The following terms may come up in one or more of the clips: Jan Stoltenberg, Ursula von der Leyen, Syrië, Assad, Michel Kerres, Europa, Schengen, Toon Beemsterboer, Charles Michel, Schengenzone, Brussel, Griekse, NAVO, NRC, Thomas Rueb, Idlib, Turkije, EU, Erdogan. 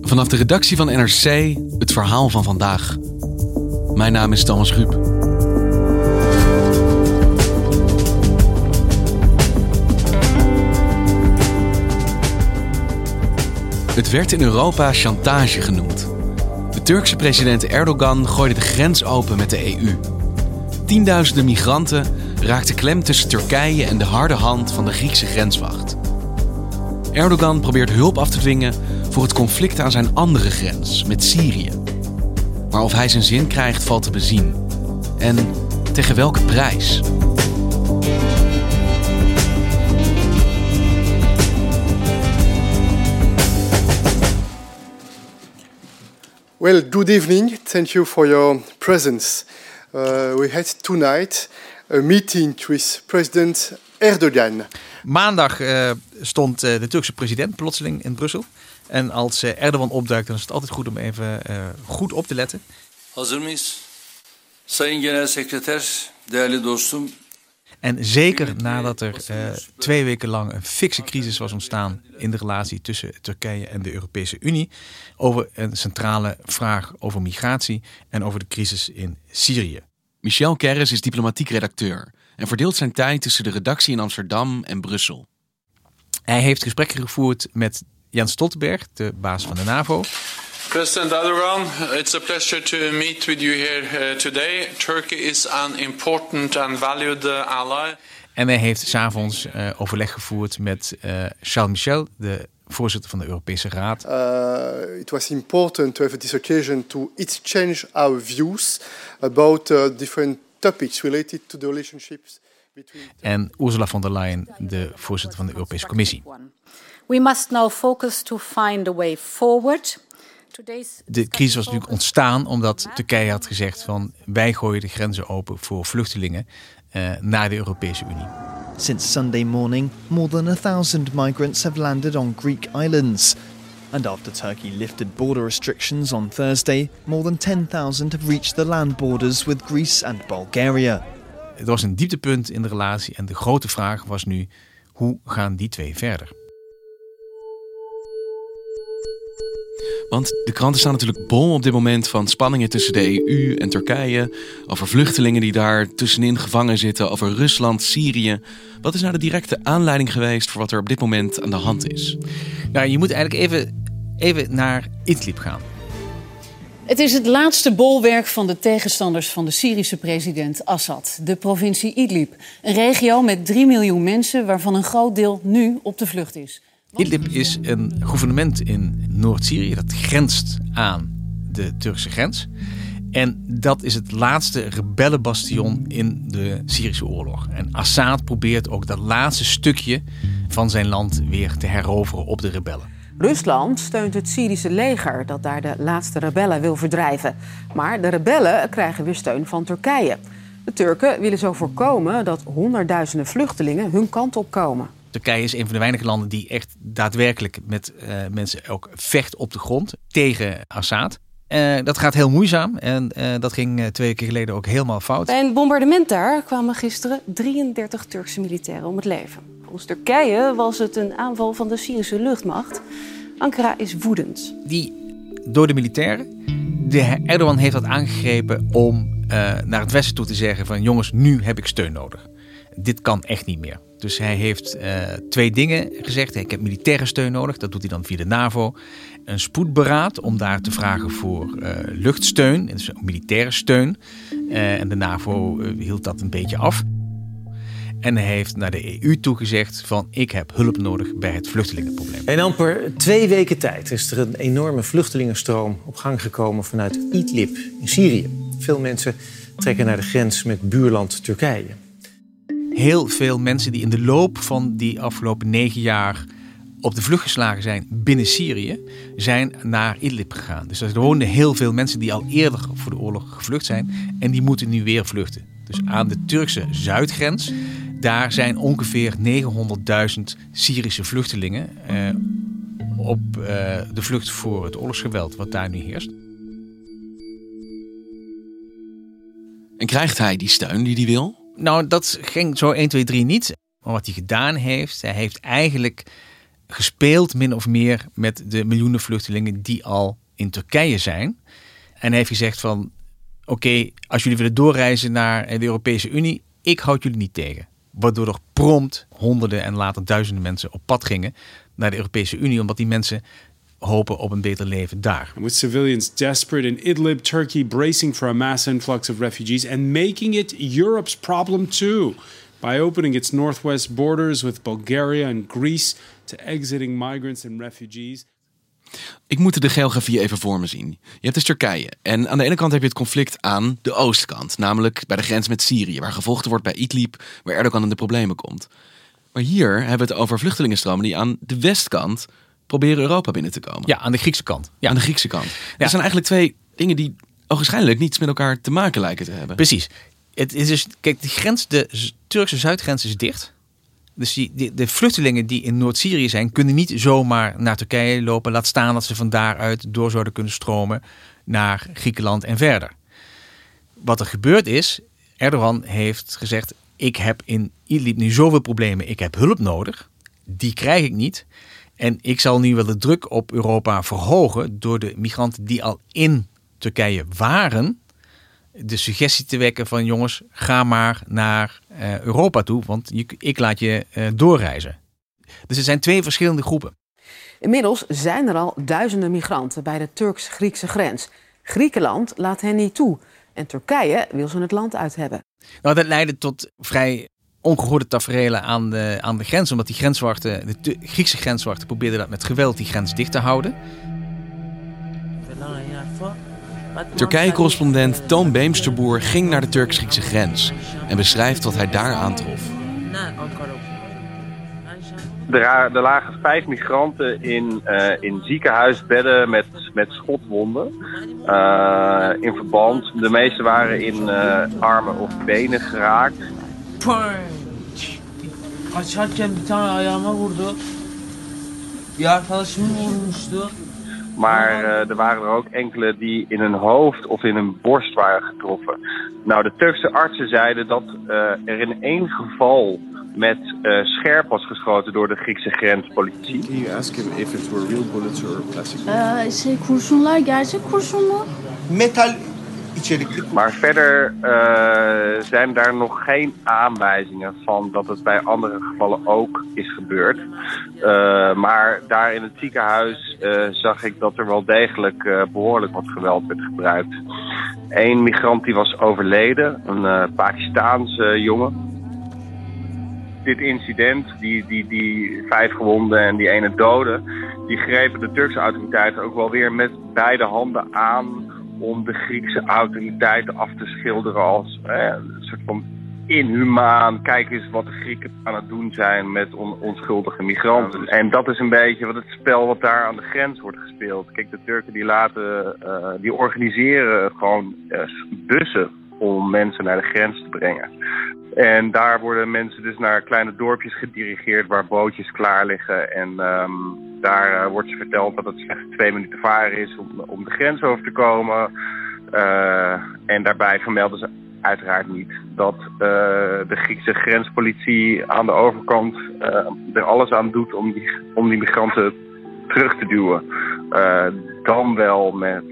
Vanaf de redactie van NRC, het verhaal van vandaag. Mijn naam is Thomas Rueb. Het werd in Europa chantage genoemd. De Turkse president Erdogan gooide de grens open met de EU. Tienduizenden migranten raakten klem tussen Turkije en de harde hand van de Griekse grenswacht. Erdogan probeert hulp af te dwingen voor het conflict aan zijn andere grens, met Syrië. Maar of hij zijn zin krijgt, valt te bezien. En tegen welke prijs? Well, good evening. Thank you for your presence. We had tonight a meeting with President Erdogan. Maandag stond de Turkse president plotseling in Brussel. En als Erdogan opduikt, dan is het altijd goed om even goed op te letten. Hazır mıyız? Sayın Genel Sekreter, değerli dostum. En zeker nadat er 2 weken lang een fikse crisis was ontstaan in de relatie tussen Turkije en de Europese Unie over een centrale vraag over migratie en over de crisis in Syrië. Michel Kerres is diplomatiek redacteur en verdeelt zijn tijd tussen de redactie in Amsterdam en Brussel. Hij heeft gesprekken gevoerd met Jan Stoltenberg, de baas van de NAVO. President Erdogan, it's a pleasure to meet with you here today. Turkey is an important and valued ally. En hij heeft 's avonds overleg gevoerd met Charles Michel, de voorzitter van de Europese Raad. It was important to have this occasion to exchange our views about different topics related to the relationships between. En Ursula von der Leyen, de voorzitter van de Europese Commissie. We must now focus to find a way forward. De crisis was natuurlijk ontstaan omdat Turkije had gezegd van wij gooien de grenzen open voor vluchtelingen naar de Europese Unie. Since Sunday morning, more than 1,000 migrants have landed on Greek islands. And after Turkey lifted border restrictions on Thursday, more than 10,000 have reached the land borders with Greece and Bulgaria. Het was een dieptepunt in de relatie en de grote vraag was nu, hoe gaan die twee verder? Want de kranten staan natuurlijk bol op dit moment van spanningen tussen de EU en Turkije. Over vluchtelingen die daar tussenin gevangen zitten, over Rusland, Syrië. Wat is nou de directe aanleiding geweest voor wat er op dit moment aan de hand is? Nou, je moet eigenlijk even naar Idlib gaan. Het is het laatste bolwerk van de tegenstanders van de Syrische president Assad. De provincie Idlib. Een regio met 3 miljoen mensen waarvan een groot deel nu op de vlucht is. Idlib is een gouvernement in Noord-Syrië dat grenst aan de Turkse grens. En dat is het laatste rebellenbastion in de Syrische oorlog. En Assad probeert ook dat laatste stukje van zijn land weer te heroveren op de rebellen. Rusland steunt het Syrische leger dat daar de laatste rebellen wil verdrijven. Maar de rebellen krijgen weer steun van Turkije. De Turken willen zo voorkomen dat honderdduizenden vluchtelingen hun kant op komen. Turkije is een van de weinige landen die echt daadwerkelijk met mensen ook vecht op de grond tegen Assad. Dat gaat heel moeizaam en dat ging 2 weken geleden ook helemaal fout. Bij een bombardement daar kwamen gisteren 33 Turkse militairen om het leven. Volgens Turkije was het een aanval van de Syrische luchtmacht. Ankara is woedend. Die door de militairen, Erdogan heeft dat aangegrepen om naar het westen toe te zeggen van jongens, nu heb ik steun nodig. Dit kan echt niet meer. Dus hij heeft 2 dingen gezegd. Ik heb militaire steun nodig. Dat doet hij dan via de NAVO. Een spoedberaad om daar te vragen voor luchtsteun. Dus militaire steun. En de NAVO hield dat een beetje af. En hij heeft naar de EU toegezegd van ik heb hulp nodig bij het vluchtelingenprobleem. In amper 2 weken tijd is er een enorme vluchtelingenstroom op gang gekomen vanuit Idlib in Syrië. Veel mensen trekken naar de grens met buurland Turkije. Heel veel mensen die in de loop van die afgelopen 9 jaar op de vlucht geslagen zijn binnen Syrië, zijn naar Idlib gegaan. Dus er woonden heel veel mensen die al eerder voor de oorlog gevlucht zijn en die moeten nu weer vluchten. Dus aan de Turkse zuidgrens, daar zijn ongeveer 900.000 Syrische vluchtelingen op de vlucht voor het oorlogsgeweld wat daar nu heerst. En krijgt hij die steun die hij wil? Nou, dat ging zo 1, 2, 3 niet. Maar wat hij gedaan heeft, hij heeft eigenlijk gespeeld min of meer met de miljoenen vluchtelingen die al in Turkije zijn. En hij heeft gezegd van, oké, als jullie willen doorreizen naar de Europese Unie, ik houd jullie niet tegen. Waardoor er prompt honderden en later duizenden mensen op pad gingen naar de Europese Unie, omdat die mensen hopen op een beter leven daar. With civilians desperate in Idlib, Turkey bracing for a mass influx of refugees and making it Europe's problem too. By opening its northwest borders with Bulgaria and Greece to exiting migrants and refugees. Ik moet de geografie even voor me zien. Je hebt dus Turkije. En aan de ene kant heb je het conflict aan de oostkant. Namelijk bij de grens met Syrië, waar gevochten wordt bij Idlib, waar Erdogan in de problemen komt. Maar hier hebben we het over vluchtelingenstromen die aan de westkant proberen Europa binnen te komen. Ja, aan de Griekse kant. Ja. Aan de Griekse kant. Ja. Dat zijn eigenlijk twee dingen die ogenschijnlijk niets met elkaar te maken lijken te hebben. Precies. Het is dus, kijk, de Turkse zuidgrens is dicht. Dus de vluchtelingen die in Noord-Syrië zijn, kunnen niet zomaar naar Turkije lopen. Laat staan dat ze van daaruit door zouden kunnen stromen naar Griekenland en verder. Wat er gebeurd is, Erdogan heeft gezegd, ik heb in Idlib nu zoveel problemen. Ik heb hulp nodig. Die krijg ik niet. En ik zal nu wel de druk op Europa verhogen door de migranten die al in Turkije waren, de suggestie te wekken van, jongens, ga maar naar Europa toe, want ik laat je doorreizen. Dus er zijn twee verschillende groepen. Inmiddels zijn er al duizenden migranten bij de Turks-Griekse grens. Griekenland laat hen niet toe. En Turkije wil ze het land uit hebben. Nou, dat leidde tot vrij ongehoorde taferelen aan de grens, omdat die grenswachten, de Griekse grenswachten, probeerden dat met geweld die grens dicht te houden. Turkije-correspondent Toon Beemsterboer ging naar de Turks-Griekse grens en beschrijft wat hij daar aantrof. Er lagen 5 migranten in ziekenhuisbedden met schotwonden. In verband, de meeste waren in armen of benen geraakt. Maar er waren er ook enkele die in hun hoofd of in hun borst waren getroffen. Nou, de Turkse artsen zeiden dat er in 1 geval met scherp was geschoten door de Griekse grenspolitie. Can you ask him if it were real bullets or plastic? Şey kurşunlar, gerçek kurşunlar. Metal. Maar verder zijn daar nog geen aanwijzingen van dat het bij andere gevallen ook is gebeurd. Maar daar in het ziekenhuis zag ik dat er wel degelijk behoorlijk wat geweld werd gebruikt. 1 migrant die was overleden, een Pakistaanse jongen. Dit incident, die 5 gewonden en die 1 dode, die grepen de Turkse autoriteiten ook wel weer met beide handen aan om de Griekse autoriteiten af te schilderen als een soort van inhumaan. Kijk eens wat de Grieken aan het doen zijn met onschuldige migranten. En dat is een beetje wat het spel wat daar aan de grens wordt gespeeld. Kijk, de Turken die organiseren gewoon bussen om mensen naar de grens te brengen. En daar worden mensen dus naar kleine dorpjes gedirigeerd waar bootjes klaar liggen. En daar wordt ze verteld dat het slechts 2 minuten varen is om de grens over te komen. En daarbij vermelden ze uiteraard niet dat de Griekse grenspolitie aan de overkant er alles aan doet om die migranten terug te duwen. Dan wel met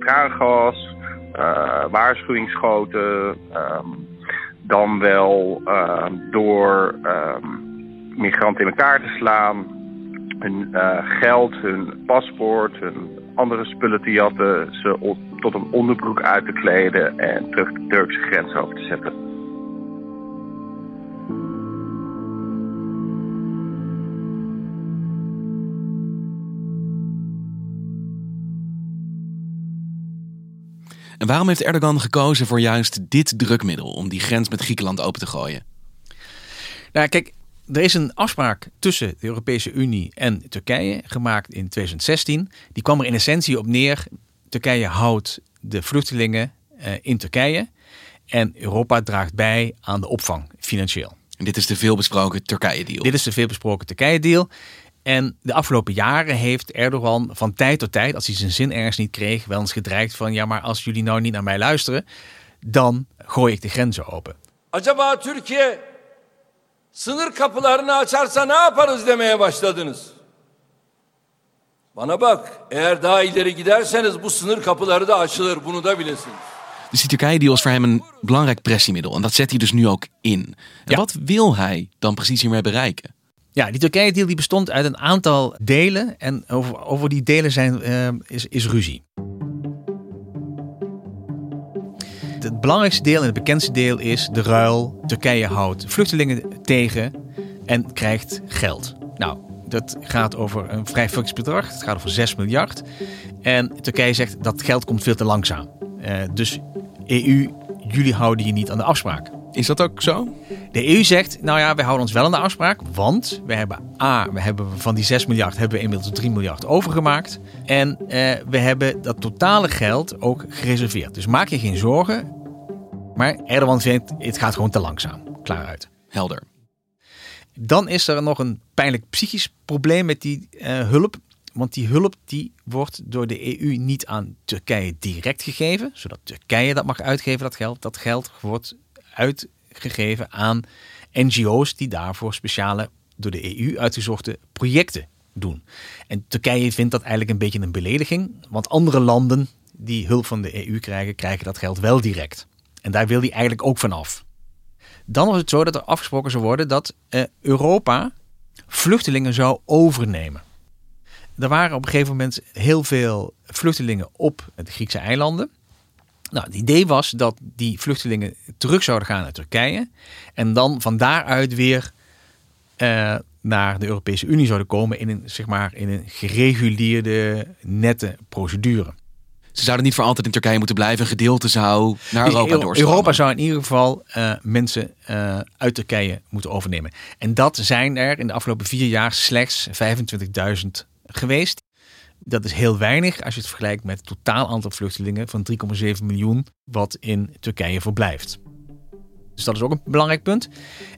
traangas, waarschuwingsschoten. Dan wel door migranten in elkaar te slaan, hun geld, hun paspoort, hun andere spullen te jatten, ze tot een onderbroek uit te kleden en terug de Turkse grens over te zetten. En waarom heeft Erdogan gekozen voor juist dit drukmiddel om die grens met Griekenland open te gooien? Nou, kijk, Er is een afspraak tussen de Europese Unie en Turkije gemaakt in 2016. Die kwam er in essentie op neer. Turkije houdt de vluchtelingen in Turkije. En Europa draagt bij aan de opvang financieel. En dit is de veelbesproken Turkije-deal. Dit is de veelbesproken Turkije-deal. En de afgelopen jaren heeft Erdogan van tijd tot tijd, als hij zijn zin ergens niet kreeg, wel eens gedreigd van ja, maar als jullie nou niet naar mij luisteren, dan gooi ik de grenzen open. Acaba Türkiye sınır kapılarını açarsa ne yaparız demeye başladınız. Bana bak, eğer daha ileri giderseniz bu sınır kapıları da açılır, bunu da bilesiniz. Dus die Turkije-deal is voor hem een belangrijk pressiemiddel. En dat zet hij dus nu ook in. En ja. Wat wil hij dan precies hiermee bereiken? Ja, die Turkije-deal die bestond uit een aantal delen. En over die delen is ruzie. Het belangrijkste deel en het bekendste deel is de ruil. Turkije houdt vluchtelingen tegen en krijgt geld. Nou, dat gaat over een vrij fors bedrag. Het gaat over 6 miljard. En Turkije zegt dat geld komt veel te langzaam. Dus EU, jullie houden je niet aan de afspraak. Is dat ook zo? De EU zegt, nou ja, wij houden ons wel aan de afspraak. Want we hebben van die 6 miljard hebben we inmiddels 3 miljard overgemaakt. En we hebben dat totale geld ook gereserveerd. Dus maak je geen zorgen. Maar Erdogan vindt, het gaat gewoon te langzaam. Klaar uit. Helder. Dan is er nog een pijnlijk psychisch probleem met die hulp. Want die hulp die wordt door de EU niet aan Turkije direct gegeven. Zodat Turkije dat mag uitgeven, dat geld. Dat geld wordt uitgegeven aan NGO's die daarvoor speciale, door de EU uitgezochte projecten doen. En Turkije vindt dat eigenlijk een beetje een belediging. Want andere landen die hulp van de EU krijgen, krijgen dat geld wel direct. En daar wil hij eigenlijk ook van af. Dan was het zo dat er afgesproken zou worden dat Europa vluchtelingen zou overnemen. Er waren op een gegeven moment heel veel vluchtelingen op de Griekse eilanden. Nou, het idee was dat die vluchtelingen terug zouden gaan naar Turkije. En dan van daaruit weer naar de Europese Unie zouden komen in een gereguleerde, nette procedure. Ze zouden niet voor altijd in Turkije moeten blijven. Een gedeelte zou naar Europa doorstromen. Europa zou in ieder geval mensen uit Turkije moeten overnemen. En dat zijn er in de afgelopen 4 jaar slechts 25.000 geweest. Dat is heel weinig als je het vergelijkt met het totaal aantal vluchtelingen van 3,7 miljoen wat in Turkije verblijft. Dus dat is ook een belangrijk punt.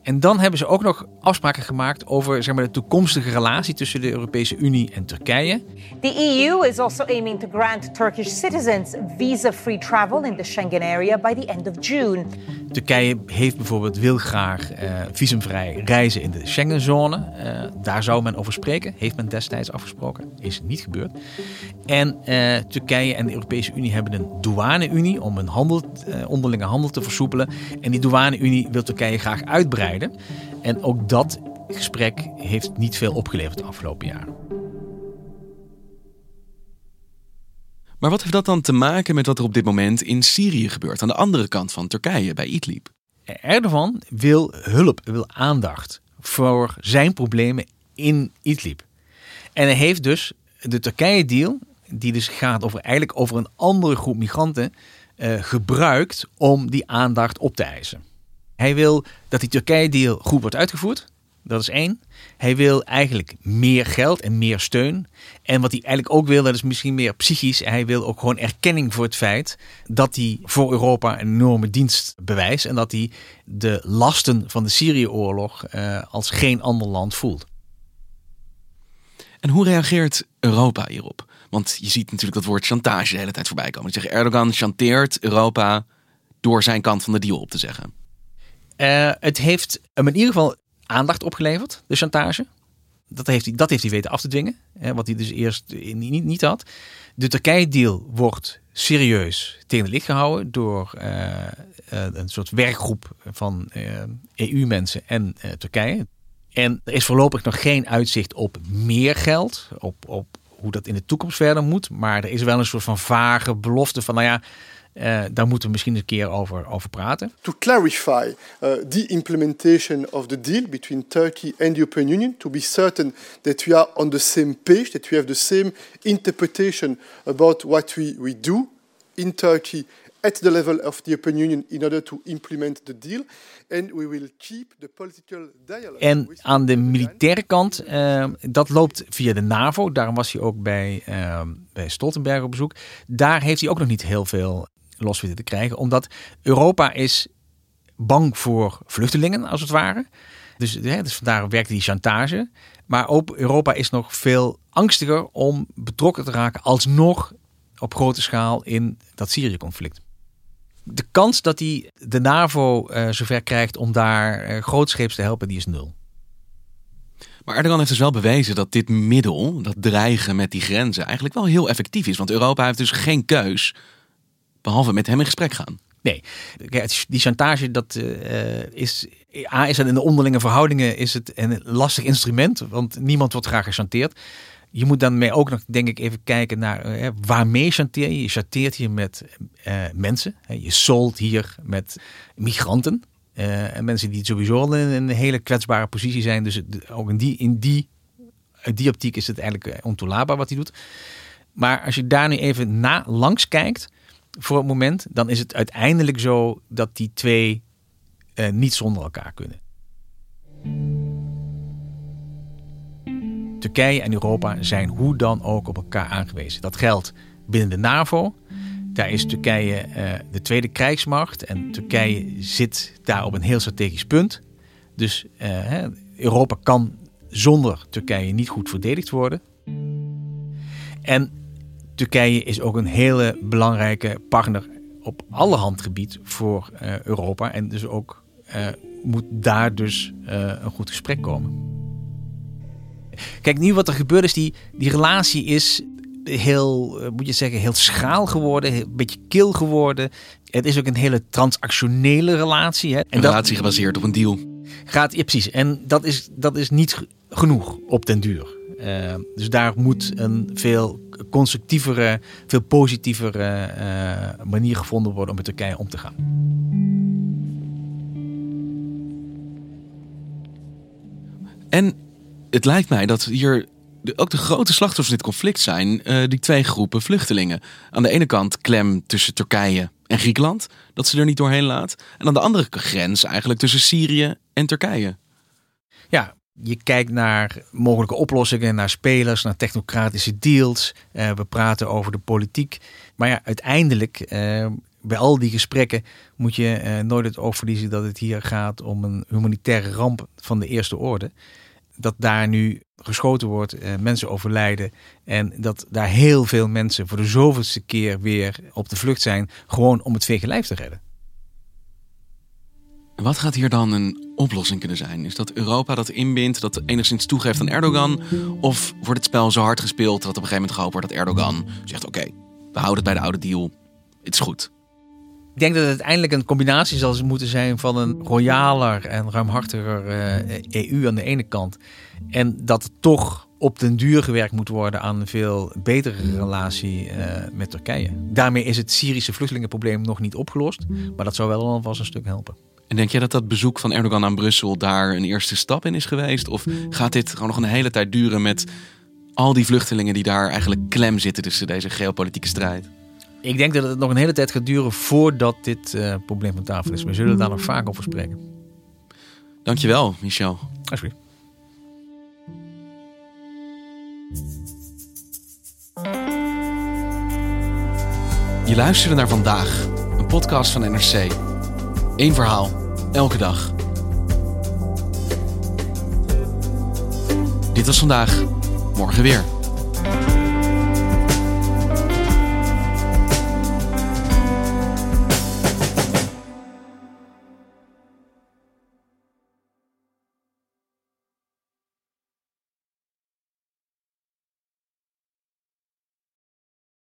En dan hebben ze ook nog afspraken gemaakt over zeg maar, de toekomstige relatie tussen de Europese Unie en Turkije. The EU is also aiming to grant Turkish citizens visa-free travel in the Schengen area by the end of June. Turkije heeft bijvoorbeeld wil graag visumvrij reizen in de Schengenzone. Daar zou men over spreken. Heeft men destijds afgesproken. Is niet gebeurd. En Turkije en de Europese Unie hebben een douane-unie om hun onderlinge handel te versoepelen. En die douane-unie wil Turkije graag uitbreiden. En ook dat gesprek heeft niet veel opgeleverd de afgelopen jaren. Maar wat heeft dat dan te maken met wat er op dit moment in Syrië gebeurt? Aan de andere kant van Turkije, bij Idlib. Erdogan wil hulp, wil aandacht voor zijn problemen in Idlib. En hij heeft dus de Turkije-deal, die dus gaat over een andere groep migranten, gebruikt om die aandacht op te eisen. Hij wil dat die Turkije-deal goed wordt uitgevoerd. Dat is 1. Hij wil eigenlijk meer geld en meer steun. En wat hij eigenlijk ook wil, dat is misschien meer psychisch. Hij wil ook gewoon erkenning voor het feit dat hij voor Europa een enorme dienst bewijst. En dat hij de lasten van de Syrië-oorlog als geen ander land voelt. En hoe reageert Europa hierop? Want je ziet natuurlijk dat woord chantage de hele tijd voorbij komen. Ik zeg, Erdogan chanteert Europa door zijn kant van de deal op te zeggen. Het heeft hem in ieder geval aandacht opgeleverd, de chantage. Dat heeft hij weten af te dwingen. Hè, wat hij dus eerst niet had. De Turkije-deal wordt serieus tegen het licht gehouden door een soort werkgroep van EU-mensen en Turkije. En er is voorlopig nog geen uitzicht op meer geld. Op hoe dat in de toekomst verder moet. Maar er is wel een soort van vage belofte van, nou ja, daar moeten we misschien een keer over praten. To clarify the implementation of the deal between Turkey and the European Union, to be certain that we are on the same page, that we have the same interpretation about what we do in Turkey at the level of the European Union in order to implement the deal. And we will keep the political dialogue. En aan de militaire kant, dat loopt via de NAVO. Daarom was hij ook bij Stoltenberg op bezoek. Daar heeft hij ook nog niet heel veel los weten te krijgen. Omdat Europa is bang voor vluchtelingen, als het ware. Dus vandaar werkt die chantage. Maar ook Europa is nog veel angstiger om betrokken te raken alsnog op grote schaal in dat Syrië-conflict. De kans dat hij de NAVO zover krijgt om daar grootscheeps te helpen, die is nul. Maar Erdogan heeft dus wel bewezen dat dit middel, dat dreigen met die grenzen, eigenlijk wel heel effectief is. Want Europa heeft dus geen keus, behalve met hem in gesprek gaan. Nee, die chantage, dat is in de onderlinge verhoudingen is het een lastig instrument, want niemand wordt graag gechanteerd. Je moet dan mee ook nog, denk ik, even kijken naar waarmee chanteer je. Je chanteert hier met mensen. Je sold hier met migranten. En mensen die sowieso in een hele kwetsbare positie zijn. Dus ook in die optiek is het eigenlijk ontoelaatbaar wat hij doet. Maar als je daar nu even langs kijkt voor het moment, dan is het uiteindelijk zo dat die twee niet zonder elkaar kunnen. Turkije en Europa zijn hoe dan ook op elkaar aangewezen. Dat geldt binnen de NAVO. Daar is Turkije de tweede krijgsmacht. En Turkije zit daar op een heel strategisch punt. Dus Europa kan zonder Turkije niet goed verdedigd worden. En Turkije is ook een hele belangrijke partner op allerhand gebied voor Europa. En dus ook moet daar dus een goed gesprek komen. Kijk, nu wat er gebeurt is, die relatie is heel schaal geworden, een beetje kil geworden. Het is ook een hele transactionele relatie. Hè. En een relatie gebaseerd op een deal. Ja, precies. En dat is niet genoeg op den duur. Dus daar moet een veel constructievere, veel positievere manier gevonden worden om met Turkije om te gaan. En het lijkt mij dat hier ook de grote slachtoffers van dit conflict zijn, die twee groepen vluchtelingen. Aan de ene kant klem tussen Turkije en Griekenland, dat ze er niet doorheen laat. En aan de andere grens eigenlijk tussen Syrië en Turkije. Ja, je kijkt naar mogelijke oplossingen, naar spelers, naar technocratische deals. We praten over de politiek. Maar ja, uiteindelijk, bij al die gesprekken moet je nooit het oog verliezen dat het hier gaat om een humanitaire ramp van de eerste orde. Dat daar nu geschoten wordt, mensen overlijden en dat daar heel veel mensen voor de zoveelste keer weer op de vlucht zijn, gewoon om het veegelijf te redden. Wat gaat hier dan een oplossing kunnen zijn? Is dat Europa dat inbindt, dat enigszins toegeeft aan Erdogan? Of wordt het spel zo hard gespeeld dat op een gegeven moment gehoopt wordt dat Erdogan zegt, oké, we houden het bij de oude deal, het is goed. Ik denk dat het uiteindelijk een combinatie zal moeten zijn van een royaler en ruimhartiger EU aan de ene kant. En dat toch op den duur gewerkt moet worden aan een veel betere relatie met Turkije. Daarmee is het Syrische vluchtelingenprobleem nog niet opgelost. Maar dat zou wel alvast een stuk helpen. En denk jij dat dat bezoek van Erdogan aan Brussel daar een eerste stap in is geweest? Of gaat dit gewoon nog een hele tijd duren met al die vluchtelingen die daar eigenlijk klem zitten tussen deze geopolitieke strijd? Ik denk dat het nog een hele tijd gaat duren voordat dit probleem van tafel is. We zullen daar nog vaak over spreken. Dankjewel, Michel. Alsjeblieft. Je luisterde naar Vandaag, een podcast van NRC. Eén verhaal, elke dag. Dit was Vandaag, morgen weer.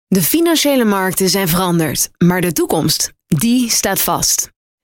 De financiële markten zijn veranderd, maar de toekomst, die staat vast.